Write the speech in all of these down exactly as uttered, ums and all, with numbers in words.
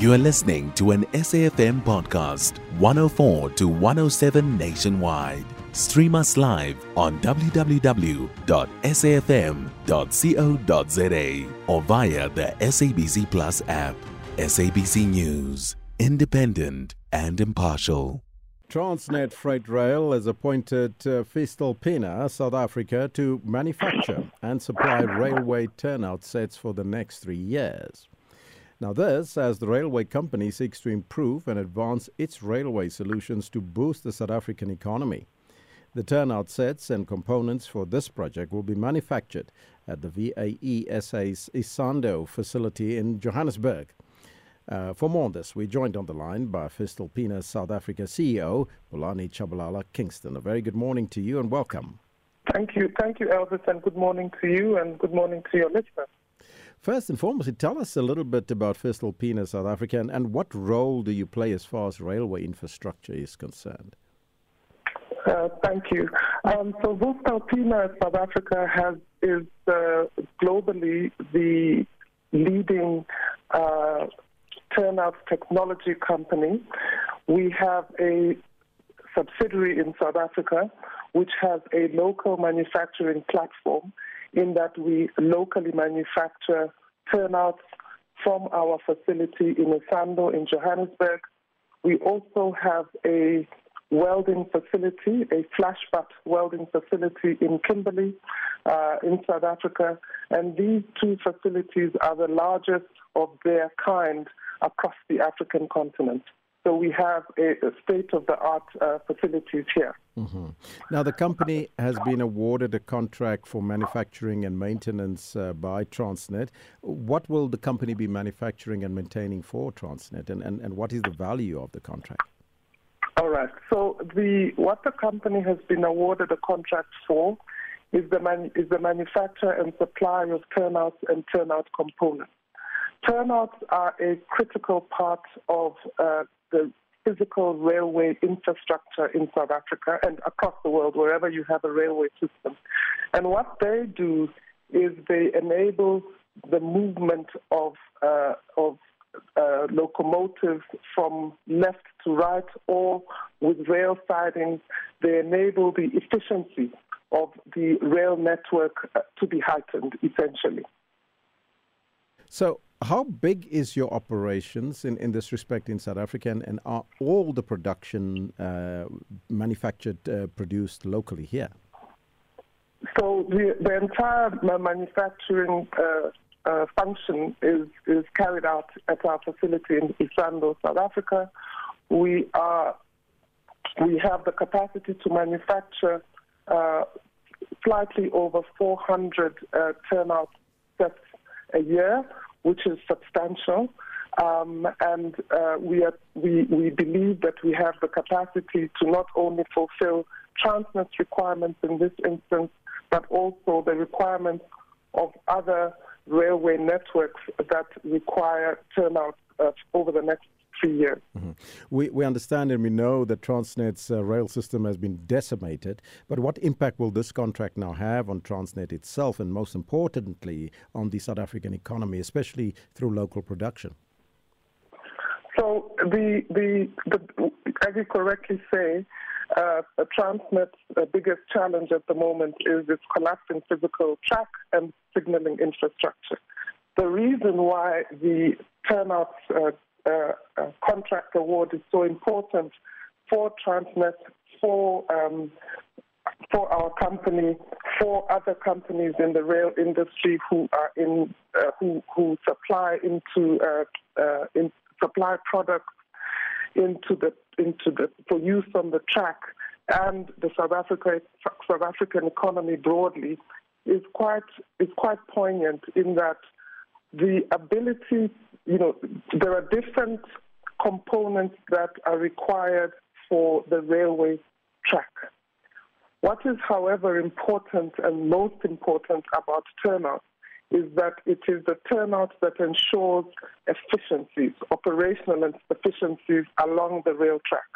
You are listening to an S A F M podcast, one oh four to one oh seven nationwide. Stream us live on w w w dot s a f m dot co dot z a or via the S A B C Plus app. S A B C News, independent and impartial. Transnet Freight Rail has appointed uh, Voestalpine South Africa to manufacture and supply railway turnout sets for the next three years. Now this, as the railway company seeks to improve and advance its railway solutions to boost the South African economy. The turnout sets and components for this project will be manufactured at the VAESA's Isando facility in Johannesburg. Uh, for more on this, we're joined on the line by Voestalpine South Africa C E O, Pulane Tshabalala Kingston. A very good morning to you and welcome. Thank you. Thank you, Elvis, and good morning to you and good morning to your listeners. First and foremost, tell us a little bit about Voestalpine South Africa and, and what role do you play as far as railway infrastructure is concerned? Uh, thank you. Um, so Voestalpine South Africa has, is uh, globally the leading uh, turnout technology company. We have a subsidiary in South Africa which has a local manufacturing platform, in that we locally manufacture turnouts from our facility in Isando in Johannesburg. We also have a welding facility, a flash butt welding facility in Kimberley uh, in South Africa. And these two facilities are the largest of their kind across the African continent. So we have a state-of-the-art uh, facilities here. Mm-hmm. Now, the company has been awarded a contract for manufacturing and maintenance uh, by Transnet. What will the company be manufacturing and maintaining for Transnet, and, and, and what is the value of the contract? All right. So the what the company has been awarded a contract for is the man, is the manufacture and supply of turnouts and turnout components. Turnouts are a critical part of uh, the physical railway infrastructure in South Africa and across the world, wherever you have a railway system. And what they do is they enable the movement of uh, of uh, locomotives from left to right, or with rail sidings, they enable the efficiency of the rail network to be heightened, essentially. So how big is your operations in, in this respect in South Africa, and, and are all the production uh, manufactured, uh, produced locally here? So the, the entire manufacturing uh, uh, function is, is carried out at our facility in Isando, South Africa. We are we have the capacity to manufacture uh, slightly over four hundred uh, turnout sets a year, which is substantial, um, and uh, we, are, we, we believe that we have the capacity to not only fulfill Transnet's requirements in this instance, but also the requirements of other railway networks that require turnout uh, over the next three years. Mm-hmm. We, we understand and we know that Transnet's uh, rail system has been decimated, but what impact will this contract now have on Transnet itself and, most importantly, on the South African economy, especially through local production? So, the, the, the, as you correctly say, uh, Transnet's uh, biggest challenge at the moment is its collapsing physical track and signalling infrastructure. The reason why the turnouts uh, Uh, uh, contract award is so important for Transnet, for um, for our company, for other companies in the rail industry who are in uh, who who supply into uh, uh, in supply products into the into the for use on the track, and the South Africa South African economy broadly is quite is quite poignant in that the ability. You know, there are different components that are required for the railway track. What is, however, important and most important about turnout is that it is the turnout that ensures efficiencies, operational efficiencies along the rail track.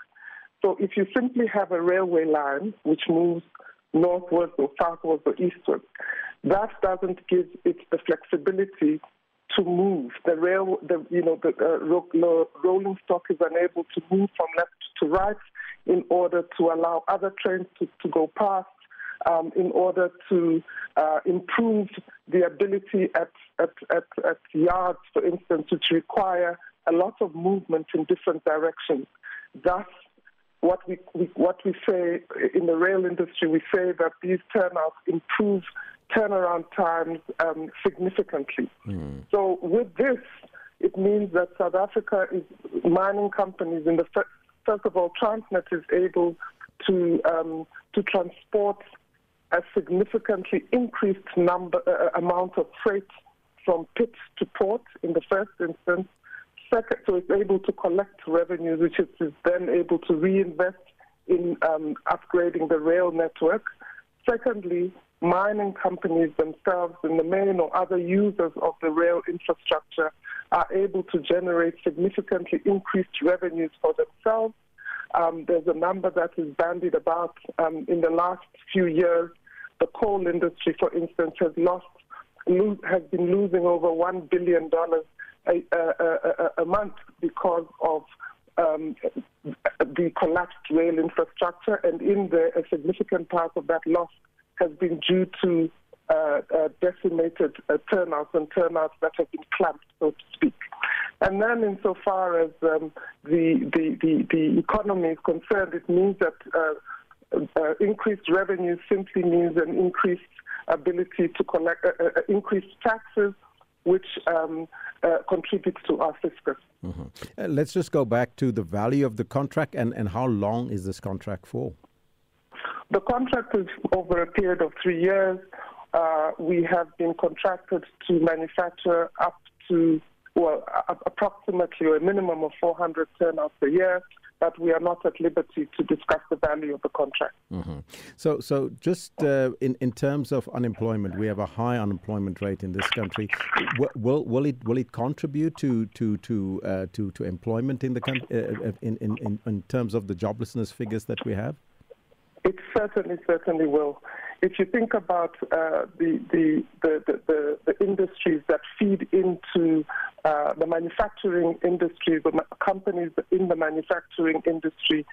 So if you simply have a railway line which moves northwards or southwards or eastwards, that doesn't give it the flexibility to move. The rail, the you know, the uh, ro ro rolling stock is unable to move from left to right in order to allow other trains to, to go past, um, in order to uh, improve the ability at, at, at, at yards, for instance, which require a lot of movement in different directions. Thus, what we, we, what we say in the rail industry, we say that these turnouts improve turnaround times um, significantly. Mm. So with this, it means that South Africa is mining companies in the first, first of all, Transnet is able to um, to transport a significantly increased number uh, amount of freight from pit to port in the first instance. Second, so it's able to collect revenues, which it is then able to reinvest in um, upgrading the rail network. Secondly, mining companies themselves in the main or other users of the rail infrastructure are able to generate significantly increased revenues for themselves. Um, there's a number that is bandied about um, in the last few years. The coal industry, for instance, has lost, lo has been losing over one billion dollars a, a, a, a month because of um, the collapsed rail infrastructure, and in there, a significant part of that loss has been due to uh, uh, decimated uh, turnouts and turnouts that have been clamped, so to speak. And then insofar as um, the, the, the, the economy is concerned, it means that uh, uh, increased revenue simply means an increased ability to collect, uh, uh, increased taxes, which um, uh, contributes to our fiscus. Mm-hmm. uh, let's just go back to the value of the contract and, and how long is this contract for? The contract is over a period of three years. Uh, we have been contracted to manufacture up to, well, a approximately or a minimum of four hundred turnouts a year, but we are not at liberty to discuss the value of the contract. Mm-hmm. So, so just uh, in in terms of unemployment, we have a high unemployment rate in this country. W will will it will it contribute to to to uh, to, to employment in the uh, in, in in in terms of the joblessness figures that we have? It certainly, certainly will. If you think about uh, the, the, the, the, the industries that feed into uh, the manufacturing industry, the ma companies in the manufacturing industry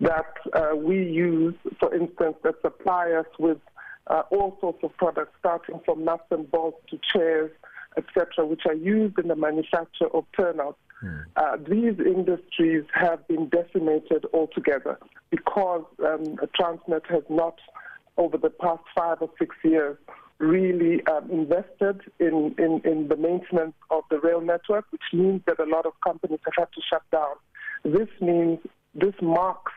that uh, we use, for instance, that supply us with uh, all sorts of products, starting from nuts and bolts to chairs, et cetera, which are used in the manufacture of turnouts. Mm. Uh, these industries have been decimated altogether because um, Transnet has not, over the past five or six years, really um, invested in, in, in the maintenance of the rail network, which means that a lot of companies have had to shut down. This means, this marks,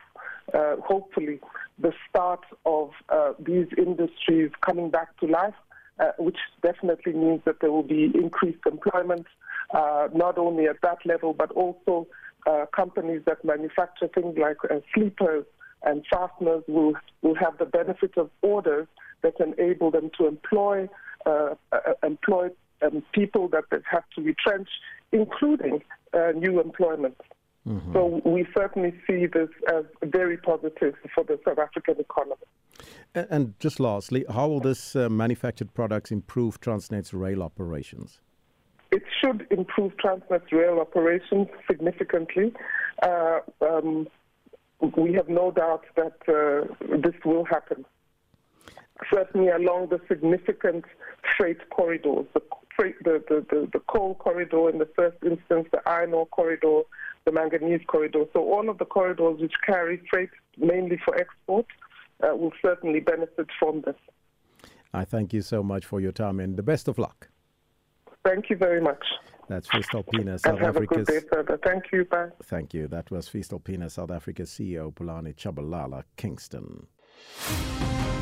uh, hopefully, the start of uh, these industries coming back to life, uh, which definitely means that there will be increased employment, Uh, not only at that level, but also uh, companies that manufacture things like uh, sleepers and fasteners will, will have the benefit of orders that enable them to employ, uh, uh, employ um, people that they have to retrench, including uh, new employment. Mm-hmm. So we certainly see this as very positive for the South African economy. And, and just lastly, how will this uh, manufactured products improve Transnet's rail operations? It should improve Transnet's rail operations significantly. Uh, um, we have no doubt that uh, this will happen. Certainly along the significant freight corridors, the, freight, the, the, the, the coal corridor in the first instance, the iron ore corridor, the manganese corridor. So all of the corridors which carry freight mainly for export uh, will certainly benefit from this. I thank you so much for your time and the best of luck. Thank you very much. That's Voestalpine South have Africa's. A good day further. Thank you. Bye. Thank you. That was Voestalpine South Africa's C E O Pulane Tshabalala Kingston.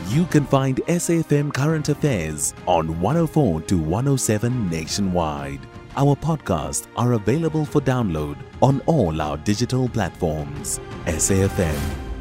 You can find S A F M Current Affairs on one oh four to one oh seven nationwide. Our podcasts are available for download on all our digital platforms. S A F M,